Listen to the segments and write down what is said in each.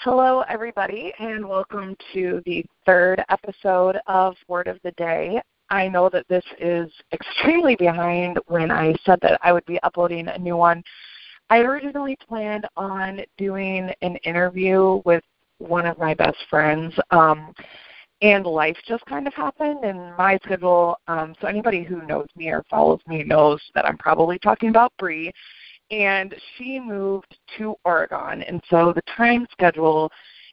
Hello, everybody, and welcome to the third episode of Word of the Day. I know that this is extremely behind when I said that I would be uploading a new one. I originally planned on doing an interview with one of my best friends, and life just kind of happened in my schedule. So anybody who knows me or follows me knows that I'm probably talking about Bree. And she moved to Oregon, and so the time schedule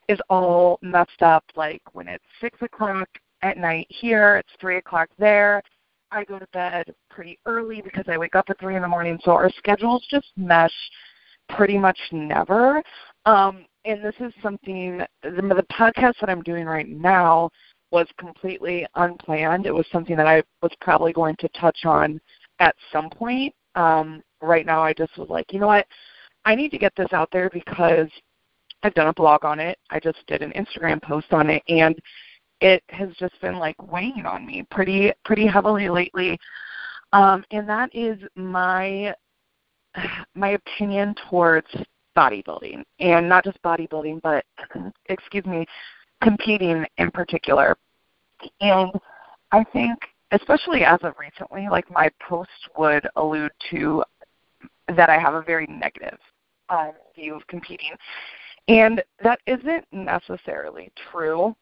is all messed up. Like when it's 6 o'clock at night here, it's 3 o'clock there. I go to bed pretty early because I wake up at 3 in the morning, so our schedules just mesh pretty much never. And this is something, the podcast that I'm doing right now was completely unplanned. It was something that I was probably going to touch on at some point. Right now I just was like, you know what, I need to get this out there because I've done a blog on it. I just did an Instagram post on it, and it has just been like weighing on me pretty heavily lately. And that is my opinion towards bodybuilding, and not just bodybuilding, but, competing in particular. And I think, especially as of recently, like my post would allude to that I have a very negative view of competing. And that isn't necessarily true,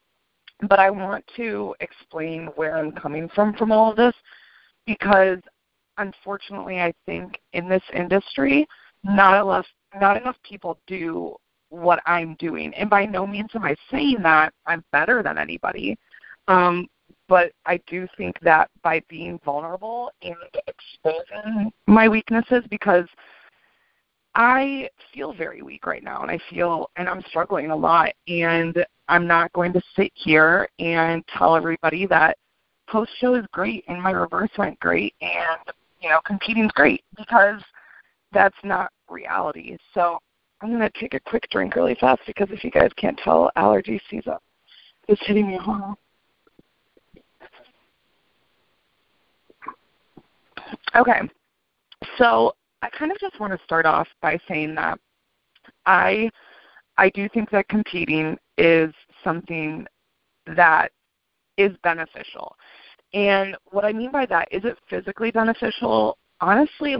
but I want to explain where I'm coming from all of this, because unfortunately I think in this industry not enough people do what I'm doing. And by no means am I saying that I'm better than anybody. But I do think that by being vulnerable and exposing my weaknesses, because I feel very weak right now, and I'm struggling a lot, and I'm not going to sit here and tell everybody that post show is great and my reverse went great and, competing's great, because that's not reality. So I'm going to take a quick drink really fast, because if you guys can't tell, allergy season is hitting me hard. Okay, so I kind of just want to start off by saying that I do think that competing is something that is beneficial. And what I mean by that, is it physically beneficial? Honestly,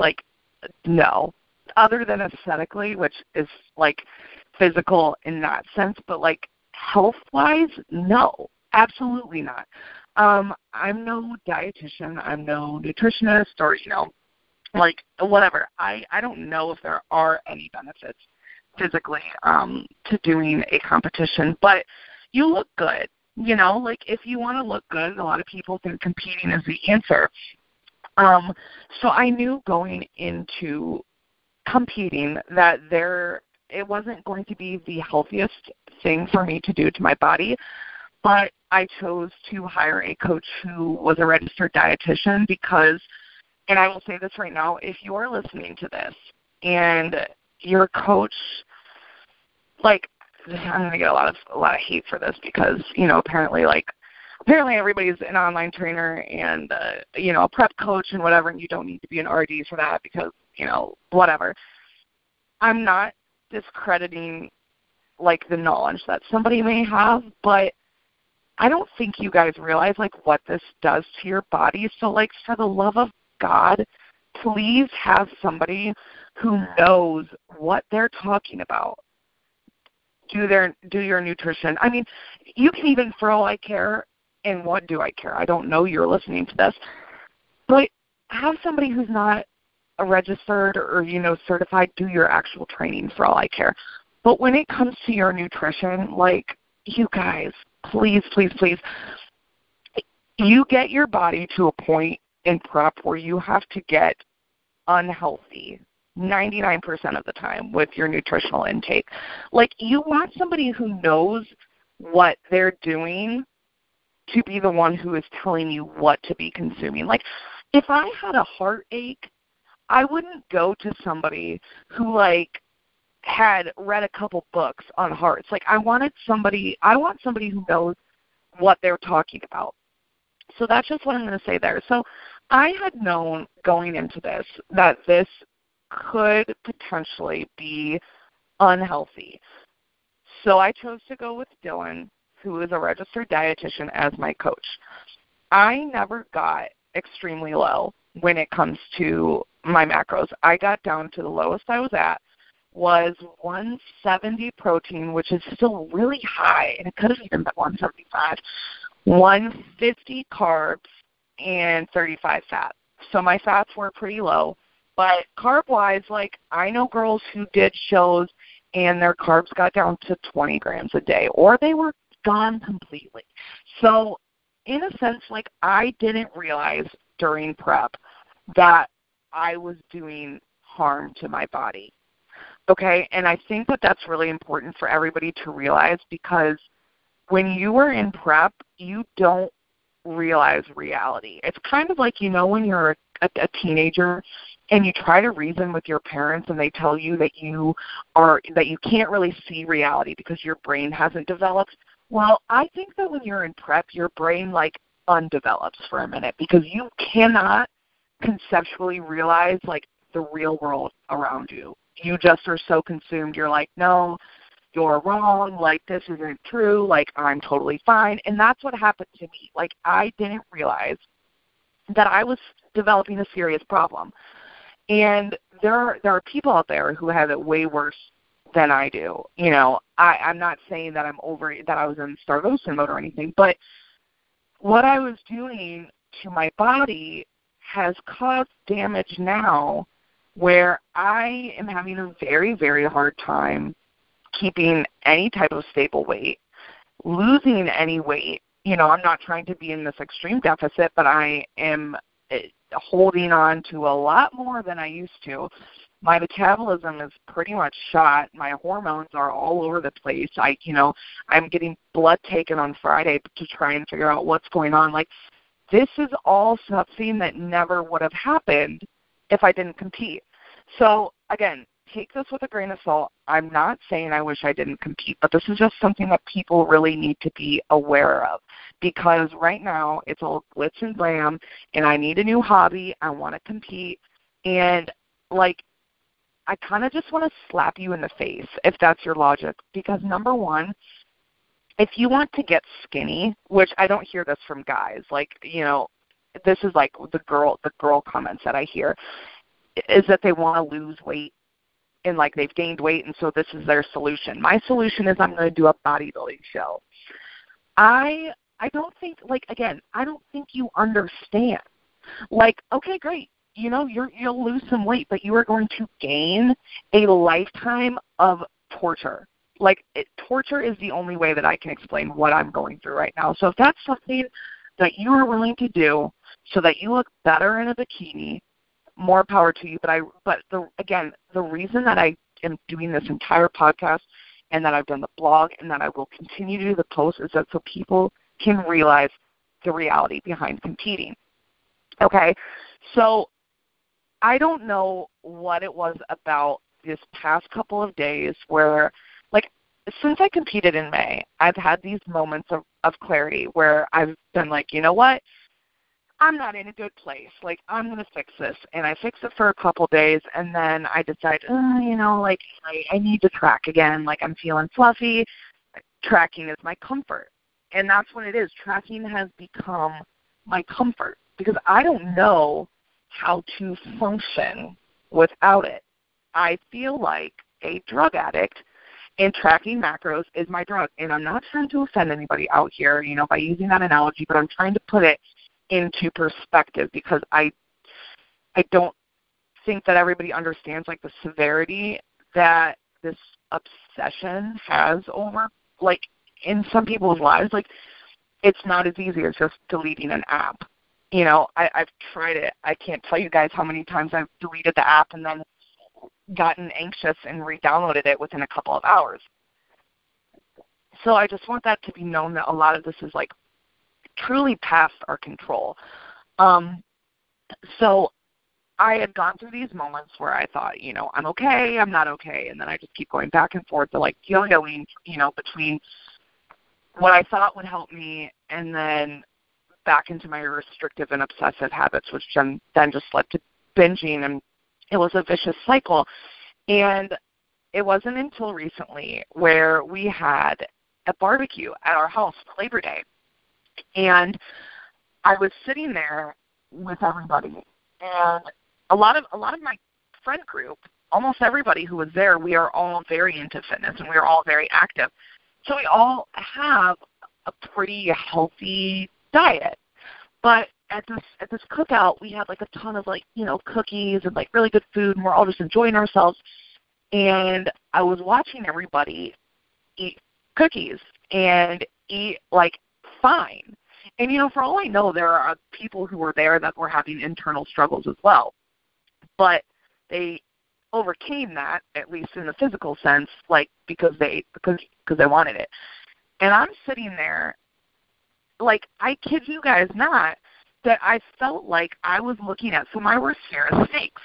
no, other than aesthetically, which is, physical in that sense. But, health-wise, no, absolutely not. I'm no dietitian, I'm no nutritionist, or, whatever. I don't know if there are any benefits physically to doing a competition, but you look good, if you want to look good. A lot of people think competing is the answer. So I knew going into competing that it wasn't going to be the healthiest thing for me to do to my body, but I chose to hire a coach who was a registered dietitian because, and I will say this right now, if you are listening to this and your coach, I'm going to get a lot of hate for this because, apparently everybody's an online trainer and, a prep coach and whatever, and you don't need to be an RD for that because, whatever. I'm not discrediting, the knowledge that somebody may have, but I don't think you guys realize, what this does to your body. So, for the love of God, please have somebody who knows what they're talking about do your nutrition. I mean, you can even throw I care and what do I care? I don't know you're listening to this. But have somebody who's not a registered or, certified do your actual training for all I care. But when it comes to your nutrition, you guys, please, you get your body to a point in prep where you have to get unhealthy 99% of the time with your nutritional intake. You want somebody who knows what they're doing to be the one who is telling you what to be consuming. If I had a heartache, I wouldn't go to somebody who, had read a couple books on hearts. I want somebody who knows what they're talking about. So that's just what I'm going to say there. So I had known going into this that this could potentially be unhealthy. So I chose to go with Dylan, who is a registered dietitian, as my coach. I never got extremely low when it comes to my macros. I got down to the lowest I was at was 170 protein, which is still really high, and it could have even been 175, 150 carbs, and 35 fat. So my fats were pretty low. But carb-wise, like, I know girls who did shows and their carbs got down to 20 grams a day, or they were gone completely. So in a sense, like, I didn't realize during prep that I was doing harm to my body. Okay, and I think that that's really important for everybody to realize, because when you are in prep, you don't realize reality. It's kind of like, you know, when you're a teenager and you try to reason with your parents and they tell you that you can't really see reality because your brain hasn't developed. Well, I think that when you're in prep, your brain, like, undevelops for a minute because you cannot conceptually realize, like, the real world around you. You just are so consumed. You're like, no, you're wrong. Like, this isn't true. Like, I'm totally fine. And that's what happened to me. Like, I didn't realize that I was developing a serious problem. And there are people out there who have it way worse than I do. You know, I'm not saying that I was in starvation mode or anything, but what I was doing to my body has caused damage now where I am having a very, very hard time keeping any type of stable weight, losing any weight. You know, I'm not trying to be in this extreme deficit, but I am holding on to a lot more than I used to. My metabolism is pretty much shot. My hormones are all over the place. I'm getting blood taken on Friday to try and figure out what's going on. Like, this is all something that never would have happened if I didn't compete. So, again, take this with a grain of salt. I'm not saying I wish I didn't compete, but this is just something that people really need to be aware of, because right now it's all glitz and glam, and I need a new hobby. I want to compete, and, like, I kind of just want to slap you in the face if that's your logic, because, number one, if you want to get skinny, which I don't hear this from guys, like, you know, this is like the girl comments that I hear, is that they want to lose weight. And, like, they've gained weight, and so this is their solution. My solution is I'm going to do a bodybuilding show. I don't think, like, again, I don't think you understand. Like, okay, great, you know, you'll lose some weight, but you are going to gain a lifetime of torture. Like, torture is the only way that I can explain what I'm going through right now. So if that's something that you are willing to do so that you look better in a bikini, more power to you. But the reason that I am doing this entire podcast and that I've done the blog and that I will continue to do the post is that so people can realize the reality behind competing. Okay, so I don't know what it was about this past couple of days where, like, since I competed in May, I've had these moments of clarity where I've been like, you know what? I'm not in a good place. Like, I'm going to fix this. And I fix it for a couple days, and then I decide, I need to track again. Like, I'm feeling fluffy. Tracking is my comfort. And that's what it is. Tracking has become my comfort because I don't know how to function without it. I feel like a drug addict, and tracking macros is my drug. And I'm not trying to offend anybody out here, you know, by using that analogy, but I'm trying to put it into perspective because I don't think that everybody understands, like, the severity that this obsession has over, like, in some people's lives. Like, it's not as easy as just deleting an app. You know, I've tried it. I can't tell you guys how many times I've deleted the app and then gotten anxious and re-downloaded it within a couple of hours. So I just want that to be known that a lot of this is, like, truly past our control. So I had gone through these moments where I thought, you know, I'm okay, I'm not okay, and then I just keep going back and forth to, like, yo-yoing, you know, between what I thought would help me and then back into my restrictive and obsessive habits, which then just led to binging, and it was a vicious cycle. And it wasn't until recently where we had a barbecue at our house for Labor Day. And I was sitting there with everybody, and a lot of my friend group, almost everybody who was there, we are all very into fitness and we are all very active. So we all have a pretty healthy diet. But at this cookout, we had like a ton of cookies and really good food, and we're all just enjoying ourselves. And I was watching everybody eat cookies and eat fine. And for all I know, there are people who were there that were having internal struggles as well. But they overcame that, at least in the physical sense, because they wanted it. And I'm sitting there, I kid you guys not, that I felt like I was looking at some of my worst fear of snakes.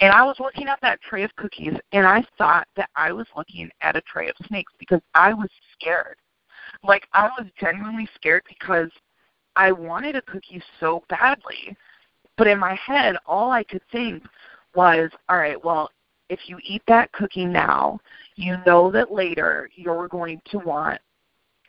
And I was looking at that tray of cookies, and I thought that I was looking at a tray of snakes because I was scared. I was genuinely scared because I wanted a cookie so badly. But in my head, all I could think was, all right, well, if you eat that cookie now, you know that later you're going to want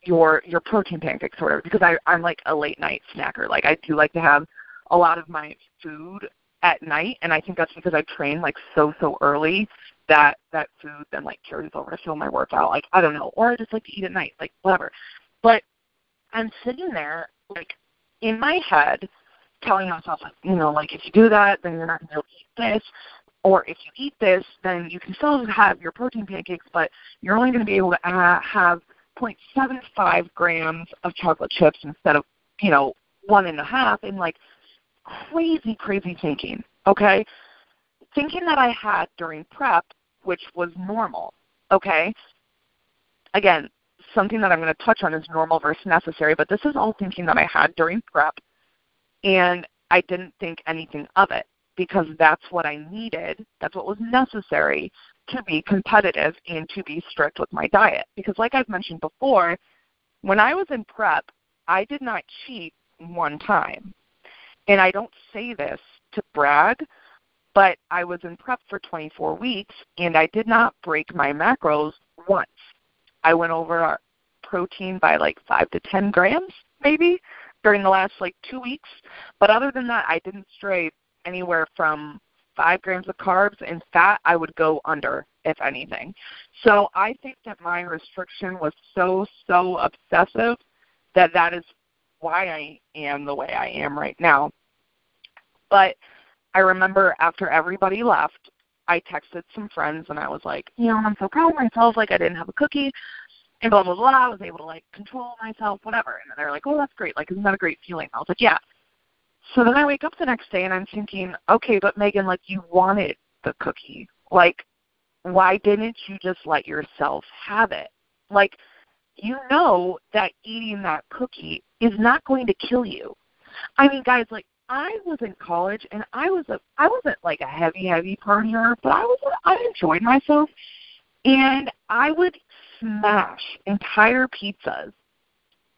your protein pancakes or whatever, because I'm a late-night snacker. I do like to have a lot of my food at night, and I think that's because I train so early that food then carries over to fill my workout. I don't know, or I just like to eat at night, whatever. But I'm sitting there in my head telling myself, if you do that, then you're not going to be able to eat this, or if you eat this, then you can still have your protein pancakes, but you're only going to be able to have 0.75 grams of chocolate chips instead of 1.5, and crazy thinking, okay? Thinking that I had during prep, which was normal, okay? Again, something that I'm going to touch on is normal versus necessary, but this is all thinking that I had during prep, and I didn't think anything of it because that's what I needed. That's what was necessary to be competitive and to be strict with my diet. Because like I've mentioned before, when I was in prep, I did not cheat one time. And I don't say this to brag, but I was in prep for 24 weeks, and I did not break my macros once. I went over protein by 5 to 10 grams maybe during the last 2 weeks. But other than that, I didn't stray anywhere from 5 grams of carbs, and fat I would go under, if anything. So I think that my restriction was so obsessive that is why I am the way I am right now. But I remember after everybody left, I texted some friends and I was I'm so proud of myself, I didn't have a cookie and blah, blah, blah. I was able to control myself, whatever. And then they're oh, that's great. Isn't that a great feeling? I was yeah. So then I wake up the next day and I'm thinking, okay, but Megan, you wanted the cookie. Why didn't you just let yourself have it? You know that eating that cookie is not going to kill you. I mean, guys, I was in college, and I wasn't a heavy partier, but I enjoyed myself, and I would smash entire pizzas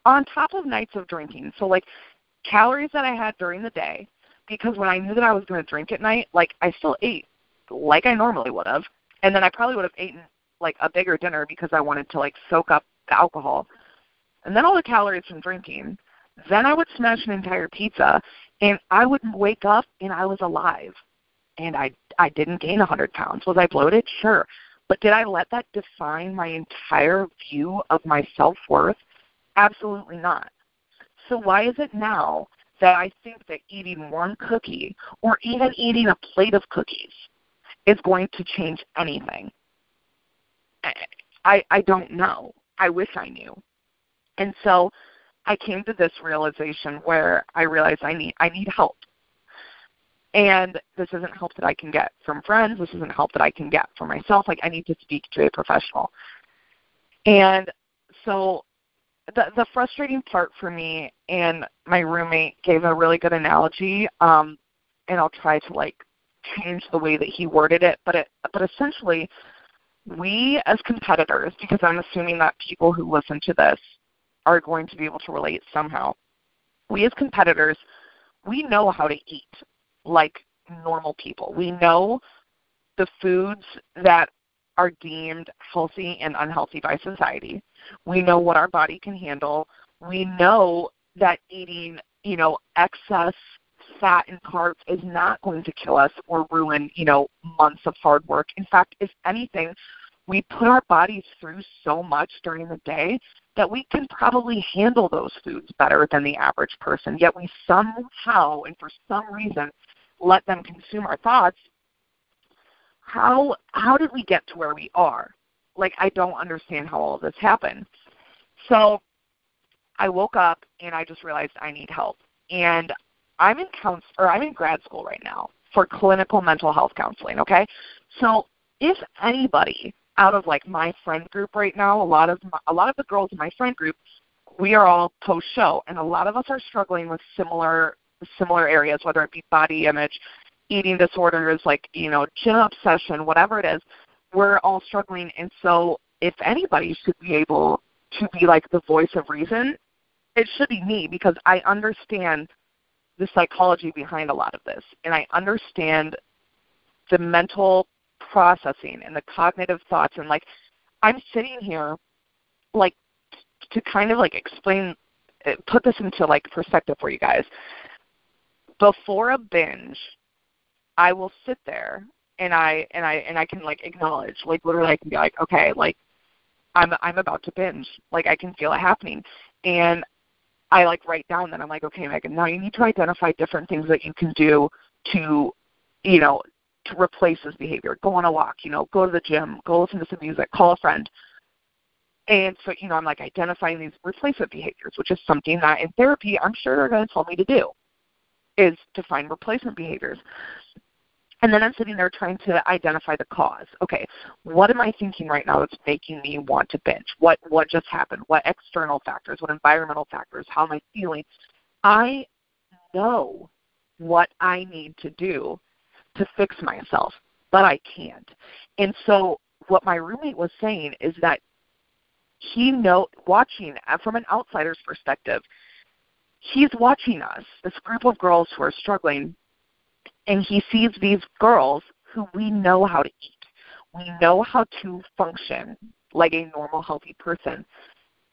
on top of nights of drinking. So calories that I had during the day, because when I knew that I was going to drink at night, I still ate like I normally would have, and then I probably would have eaten a bigger dinner because I wanted to soak up the alcohol, and then all the calories from drinking. Then I would smash an entire pizza, and I would wake up, and I was alive, and I didn't gain 100 pounds. Was I bloated? Sure. But did I let that define my entire view of my self-worth? Absolutely not. So why is it now that I think that eating one cookie or even eating a plate of cookies is going to change anything? I don't know. I wish I knew. And so I came to this realization where I realized I need help. And this isn't help that I can get from friends. This isn't help that I can get for myself. I need to speak to a professional. And so the frustrating part for me, and my roommate gave a really good analogy, and I'll try to change the way that he worded it, but essentially we as competitors, because I'm assuming that people who listen to this are going to be able to relate somehow. We as competitors, we know how to eat like normal people. We know the foods that are deemed healthy and unhealthy by society. We know what our body can handle. We know that eating, you know, excess fat and carbs is not going to kill us or ruin, you know, months of hard work. In fact, if anything, we put our bodies through so much during the day that we can probably handle those foods better than the average person. Yet we somehow and for some reason let them consume our thoughts. How did we get to where we are? Like, I don't understand how all of this happened. So I woke up and I just realized I need help. And I'm in grad school right now for clinical mental health counseling, okay? So if anybody out of like my friend group right now, a lot of the girls in my friend group, we are all post-show, and a lot of us are struggling with similar areas, whether it be body image, eating disorders, like, you know, gym obsession, whatever it is, we're all struggling. And so if anybody should be able to be like the voice of reason, it should be me, because I understand the psychology behind a lot of this, and I understand the mental processing and the cognitive thoughts, and like I'm sitting here like to kind of like explain, put this into like perspective for you guys. Before a binge, I will sit there and I can like acknowledge, like literally I can be like, okay, like I'm about to binge. Like I can feel it happening. And I like write down that I'm like, okay, Megan, now you need to identify different things that you can do to, you know, to replace this behavior. Go on a walk, you know, go to the gym, go listen to some music, call a friend. And so, you know, I'm like identifying these replacement behaviors, which is something that in therapy I'm sure they're going to tell me to do, is to find replacement behaviors. And then I'm sitting there trying to identify the cause. Okay, what am I thinking right now that's making me want to binge? What just happened? What external factors? What environmental factors? How am I feeling? I know what I need to do to fix myself, but I can't. And so what my roommate was saying is that watching from an outsider's perspective, he's watching us, this group of girls who are struggling, and he sees these girls who we know how to eat. We know how to function like a normal, healthy person.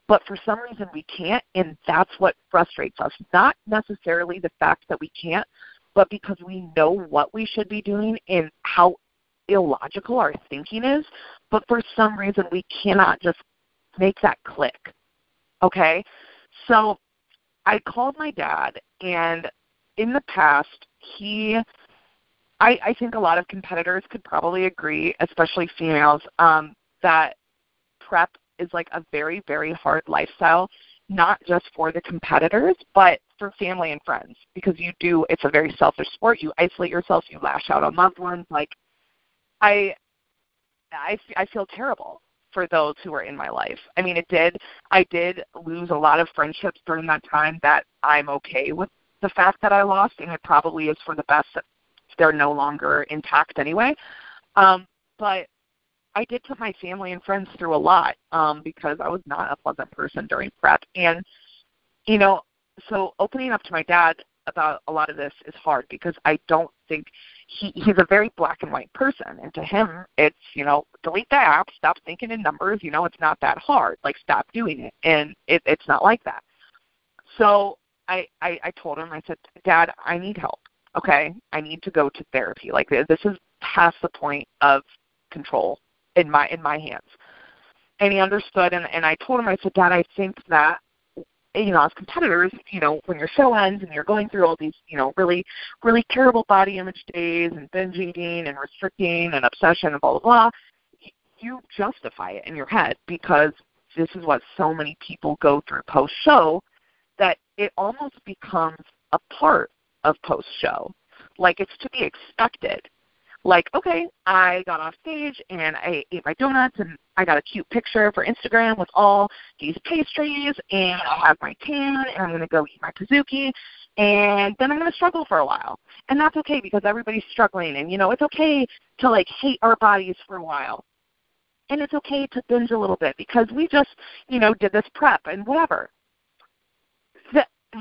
But for some reason we can't, and that's what frustrates us. Not necessarily the fact that we can't, but because we know what we should be doing and how illogical our thinking is. But for some reason we cannot just make that click, okay? So I called my dad, and in the past, I think a lot of competitors could probably agree, especially females, that prep is like a very, very hard lifestyle, not just for the competitors, but for family and friends, because it's a very selfish sport. You isolate yourself, you lash out on loved ones. Like I feel terrible for those who were in my life. I mean, I did lose a lot of friendships during that time that I'm okay with the fact that I lost, and it probably is for the best that they're no longer intact anyway. But I did put my family and friends through a lot because I was not a pleasant person during prep. And, you know, so opening up to my dad about a lot of this is hard, because I don't think he's a very black and white person. And to him, it's, you know, delete the app, stop thinking in numbers, you know, it's not that hard. Like, stop doing it. And it's not like that. So I told him, I said, Dad, I need help, okay? I need to go to therapy. Like, this is past the point of control in my hands. And he understood, and I told him, I said, Dad, I think that, you know, as competitors, you know, when your show ends and you're going through all these, you know, really, really terrible body image days and binge eating and restricting and obsession and blah, blah, blah, you justify it in your head, because this is what so many people go through post-show, that it almost becomes a part of post-show. Like, it's to be expected. Like, okay, I got off stage and I ate my donuts and I got a cute picture for Instagram with all these pastries, and I have my tan, and I'm going to go eat my Pizookie, and then I'm going to struggle for a while. And that's okay, because everybody's struggling, and, you know, it's okay to, like, hate our bodies for a while. And it's okay to binge a little bit, because we just, you know, did this prep and whatever.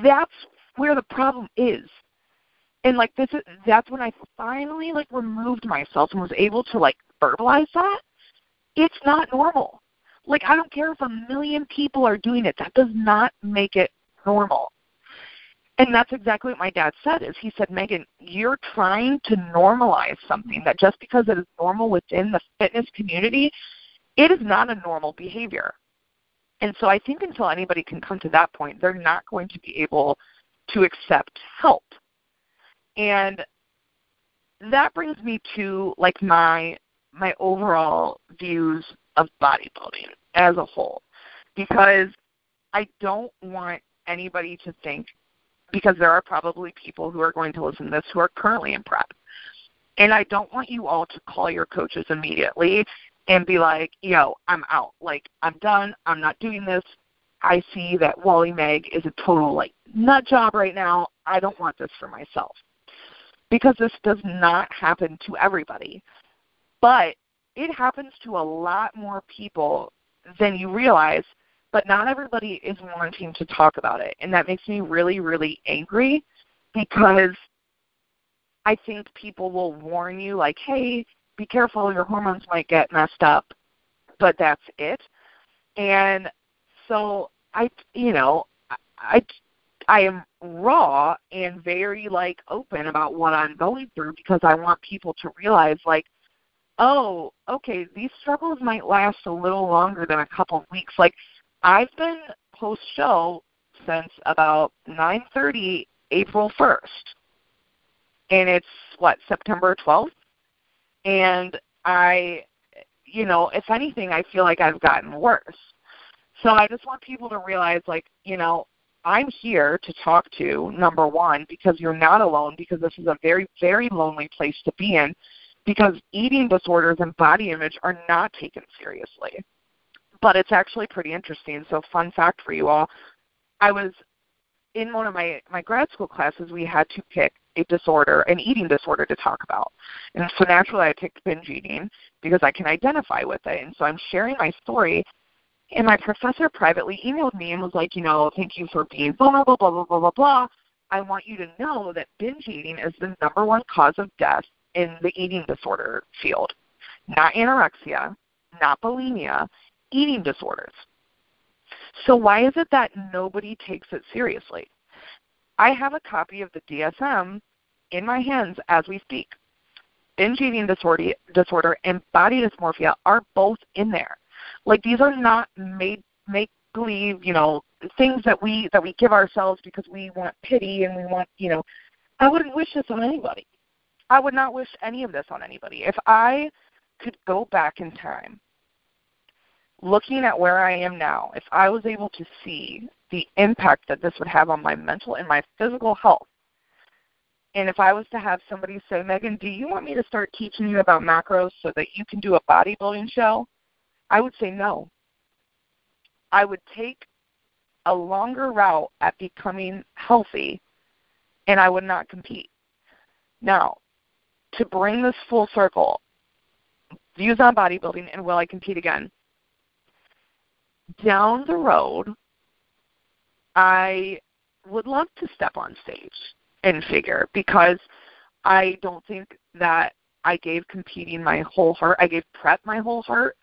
That's where the problem is. And like that's when I finally like removed myself and was able to like verbalize that. It's not normal. Like, I don't care if 1 million people are doing it. That does not make it normal. And that's exactly what my dad said, is he said, Megan, you're trying to normalize something that just because it is normal within the fitness community, it is not a normal behavior. And so I think until anybody can come to that point, they're not going to be able to accept help. And that brings me to, like, my overall views of bodybuilding as a whole, because I don't want anybody to think, because there are probably people who are going to listen to this who are currently in prep. And I don't want you all to call your coaches immediately and be like, yo, I'm out. Like, I'm done. I'm not doing this. I see that Wally Meg is a total, like, nut job right now. I don't want this for myself. Because this does not happen to everybody. But it happens to a lot more people than you realize, but not everybody is wanting to talk about it. And that makes me really, really angry, because I think people will warn you, like, hey, be careful, your hormones might get messed up, but that's it. And so I am raw and very, like, open about what I'm going through, because I want people to realize, like, oh, okay, these struggles might last a little longer than a couple of weeks. Like, I've been post-show since about 9:30 April 1st, and it's, what, September 12th? And I, if anything, I feel like I've gotten worse. So I just want people to realize, like, I'm here to talk to, number one, because you're not alone, because this is a very, very lonely place to be in, because eating disorders and body image are not taken seriously. But it's actually pretty interesting. So fun fact for you all, I was in one of my grad school classes, we had to pick a disorder, an eating disorder, to talk about. And so naturally I picked binge eating because I can identify with it. And so I'm sharing my story, and my professor privately emailed me and was like, thank you for being vulnerable, blah, blah, blah, blah, blah. I want you to know that binge eating is the number one cause of death in the eating disorder field. Not anorexia, not bulimia, eating disorders. So why is it that nobody takes it seriously? I have a copy of the DSM in my hands as we speak. Binge eating disorder and body dysmorphia are both in there. Like, these are not make-believe, things that we give ourselves because we want pity and we want, I wouldn't wish this on anybody. I would not wish any of this on anybody. If I could go back in time, looking at where I am now, if I was able to see the impact that this would have on my mental and my physical health, and if I was to have somebody say, Megan, do you want me to start teaching you about macros so that you can do a bodybuilding show? I would say no. I would take a longer route at becoming healthy, and I would not compete. Now, to bring this full circle, views on bodybuilding and will I compete again? Down the road, I would love to step on stage and figure, because I don't think that I gave competing my whole heart. I gave prep my whole heart.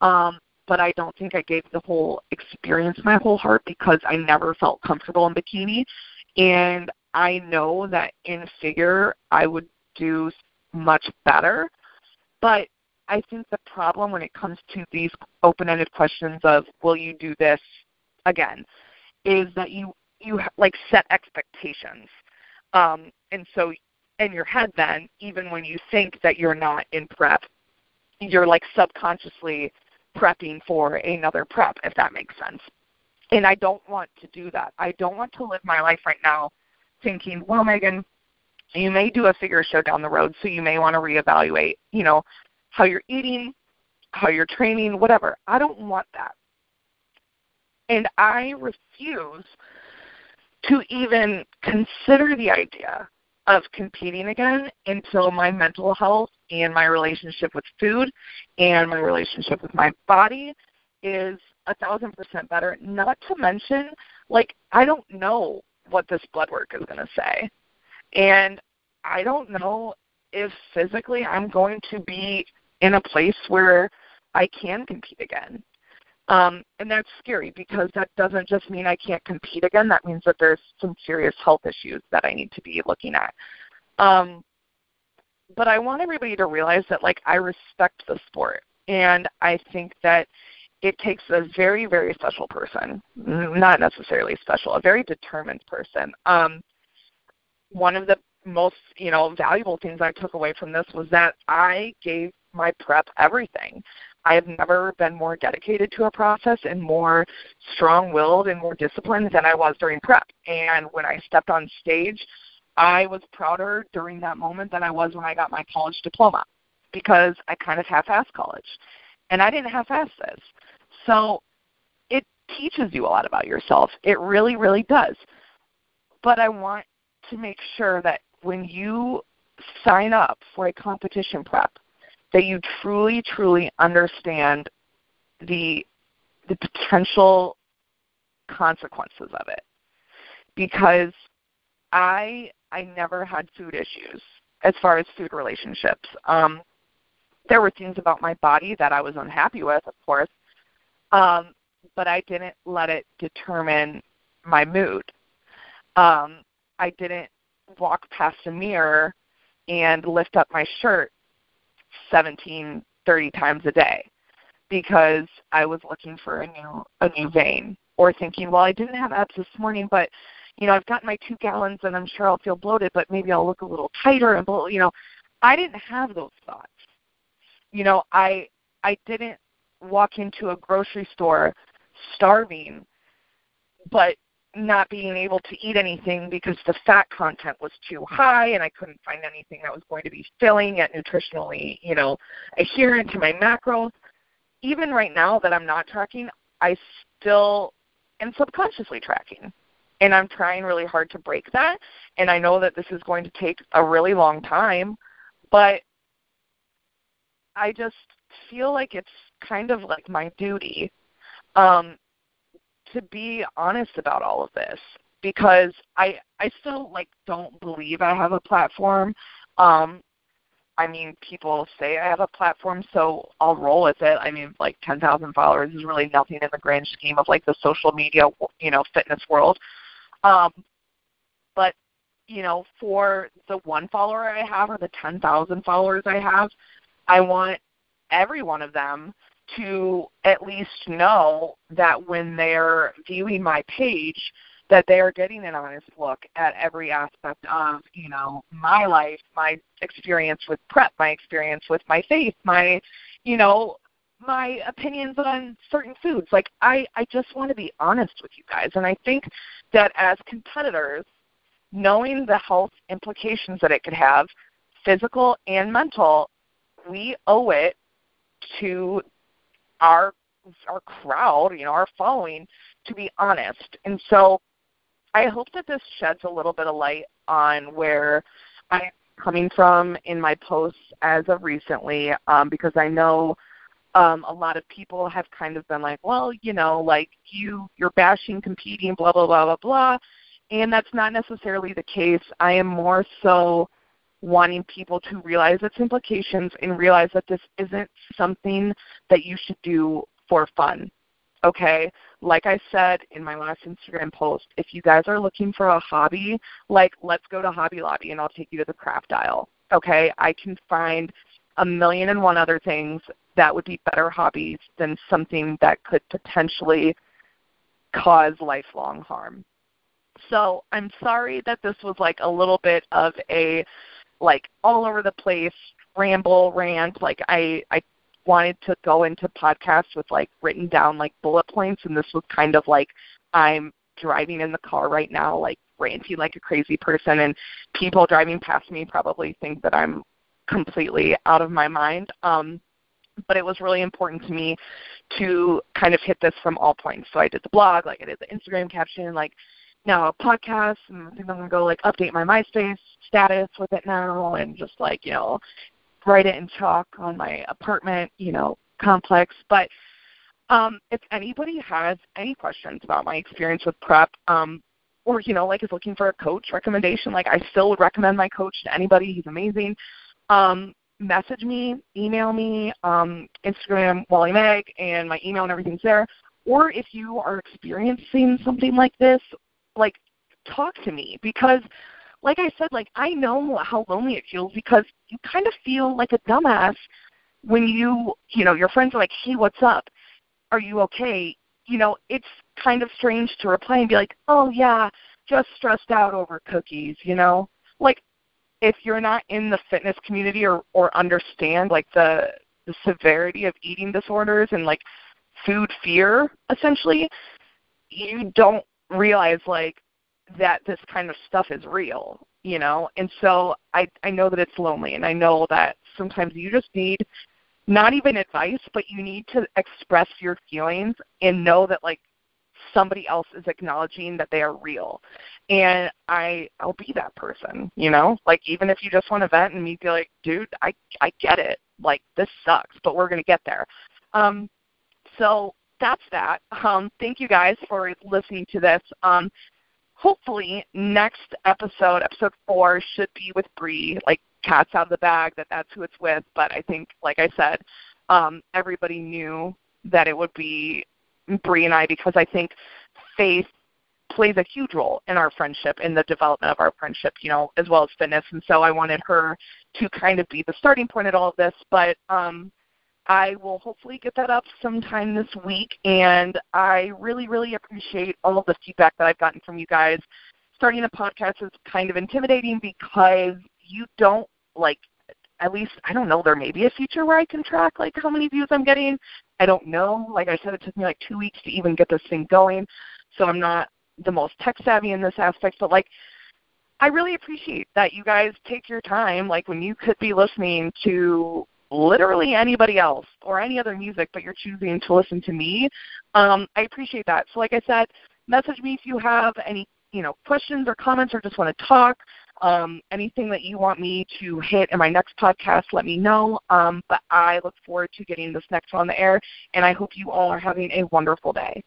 But I don't think I gave the whole experience my whole heart, because I never felt comfortable in bikini. And I know that in figure I would do much better. But I think the problem when it comes to these open-ended questions of will you do this again is that you like set expectations. And so in your head then, even when you think that you're not in prep, you're like subconsciously prepping for another prep, if that makes sense. And I don't want to do that. I don't want to live my life right now thinking, well, Megan, you may do a figure show down the road, so you may want to reevaluate, how you're eating, how you're training, whatever. I don't want that. And I refuse to even consider the idea of competing again until my mental health and my relationship with food and my relationship with my body is 1,000% better, not to mention, like, I don't know what this blood work is going to say. And I don't know if physically I'm going to be in a place where I can compete again. And that's scary because that doesn't just mean I can't compete again. That means that there's some serious health issues that I need to be looking at. But I want everybody to realize that, like, I respect the sport. And I think that it takes a very, very special person, not necessarily special, a very determined person. One of the most, valuable things I took away from this was that I gave my prep everything. I have never been more dedicated to a process and more strong-willed and more disciplined than I was during prep. And when I stepped on stage, I was prouder during that moment than I was when I got my college diploma because I kind of half-assed college. And I didn't half-ass this. So it teaches you a lot about yourself. It really, really does. But I want to make sure that when you sign up for a competition prep, that you truly, truly understand the potential consequences of it. Because I never had food issues as far as food relationships. There were things about my body that I was unhappy with, of course, but I didn't let it determine my mood. I didn't walk past a mirror and lift up my shirt 17, 30 times a day because I was looking for a new vein or thinking, well, I didn't have abs this morning, but, I've gotten my 2 gallons and I'm sure I'll feel bloated, but maybe I'll look a little tighter. And I didn't have those thoughts. I didn't walk into a grocery store starving but not being able to eat anything because the fat content was too high and I couldn't find anything that was going to be filling yet nutritionally, adherent to my macros. Even right now that I'm not tracking, I still am subconsciously tracking. And I'm trying really hard to break that. And I know that this is going to take a really long time, but I just feel like it's kind of like my duty to be honest about all of this because I still don't believe I have a platform. People say I have a platform, so I'll roll with it. 10,000 followers is really nothing in the grand scheme of the social media, fitness world. But, for the 1 follower I have or the 10,000 followers I have, I want every one of them to at least know that when they're viewing my page that they are getting an honest look at every aspect of, my life, my experience with prep, my experience with my faith, my opinions on certain foods. I just want to be honest with you guys. And I think that as competitors, knowing the health implications that it could have, physical and mental, we owe it to our crowd, our following, to be honest. And so I hope that this sheds a little bit of light on where I'm coming from in my posts as of recently, because I know a lot of people have kind of been like, well, you're bashing, competing, blah, blah, blah, blah, blah. And that's not necessarily the case. I am more so wanting people to realize its implications and realize that this isn't something that you should do for fun, okay? Like I said in my last Instagram post, if you guys are looking for a hobby, let's go to Hobby Lobby and I'll take you to the craft aisle, okay? I can find 1,000,001 other things that would be better hobbies than something that could potentially cause lifelong harm. So I'm sorry that this was a little bit of a all over the place ramble rant. I wanted to go into podcasts with written down bullet points, and this was kind of I'm driving in the car right now ranting like a crazy person, and people driving past me probably think that I'm completely out of my mind. But it was really important to me to kind of hit this from all points. So I did the blog, I did the Instagram caption, now a podcast, and I think I'm going to go update my MySpace status with it now and just write it in chalk on my apartment, complex. But if anybody has any questions about my experience with prep or, is looking for a coach recommendation, I still would recommend my coach to anybody. He's amazing. message me, email me, Instagram, Wally Meg, and my email and everything's there. Or if you are experiencing something like this, like, talk to me, because like I said, like, I know how lonely it feels, because you kind of feel like a dumbass when you know, your friends are like, hey, what's up? Are you okay? You know, it's kind of strange to reply and be like, oh, yeah, just stressed out over cookies, you know? Like, if you're not in the fitness community or understand, like, the severity of eating disorders and, like, food fear, essentially, you don't realize, like, that this kind of stuff is real, you know? And so I know that it's lonely, and I know that sometimes you just need not even advice, but you need to express your feelings and know that, like, somebody else is acknowledging that they are real. And I'll be that person, you know? Like, even if you just want to vent and me be like, dude, I get it. Like, this sucks, but we're going to get there. So that's that. Thank you guys for listening to this. Hopefully next episode 4, should be with Bree, like cat's out of the bag that's who it's with. But I think, like I said, everybody knew that it would be Bree and I, because I think faith plays a huge role in our friendship, in the development of our friendship, you know, as well as fitness. And so I wanted her to kind of be the starting point at all of this. But I will hopefully get that up sometime this week, and I really, really appreciate all of the feedback that I've gotten from you guys. Starting a podcast is kind of intimidating, because you don't, like, at least, I don't know, there may be a feature where I can track, like, how many views I'm getting. I don't know. Like I said, it took me, like, 2 weeks to even get this thing going, so I'm not the most tech-savvy in this aspect, but, like, I really appreciate that you guys take your time, like, when you could be listening to literally anybody else or any other music, but you're choosing to listen to me. I appreciate that. So like I said, message me if you have any, you know, questions or comments, or just want to talk. Anything that you want me to hit in my next podcast, let me know. But I look forward to getting this next one on the air, and I hope you all are having a wonderful day.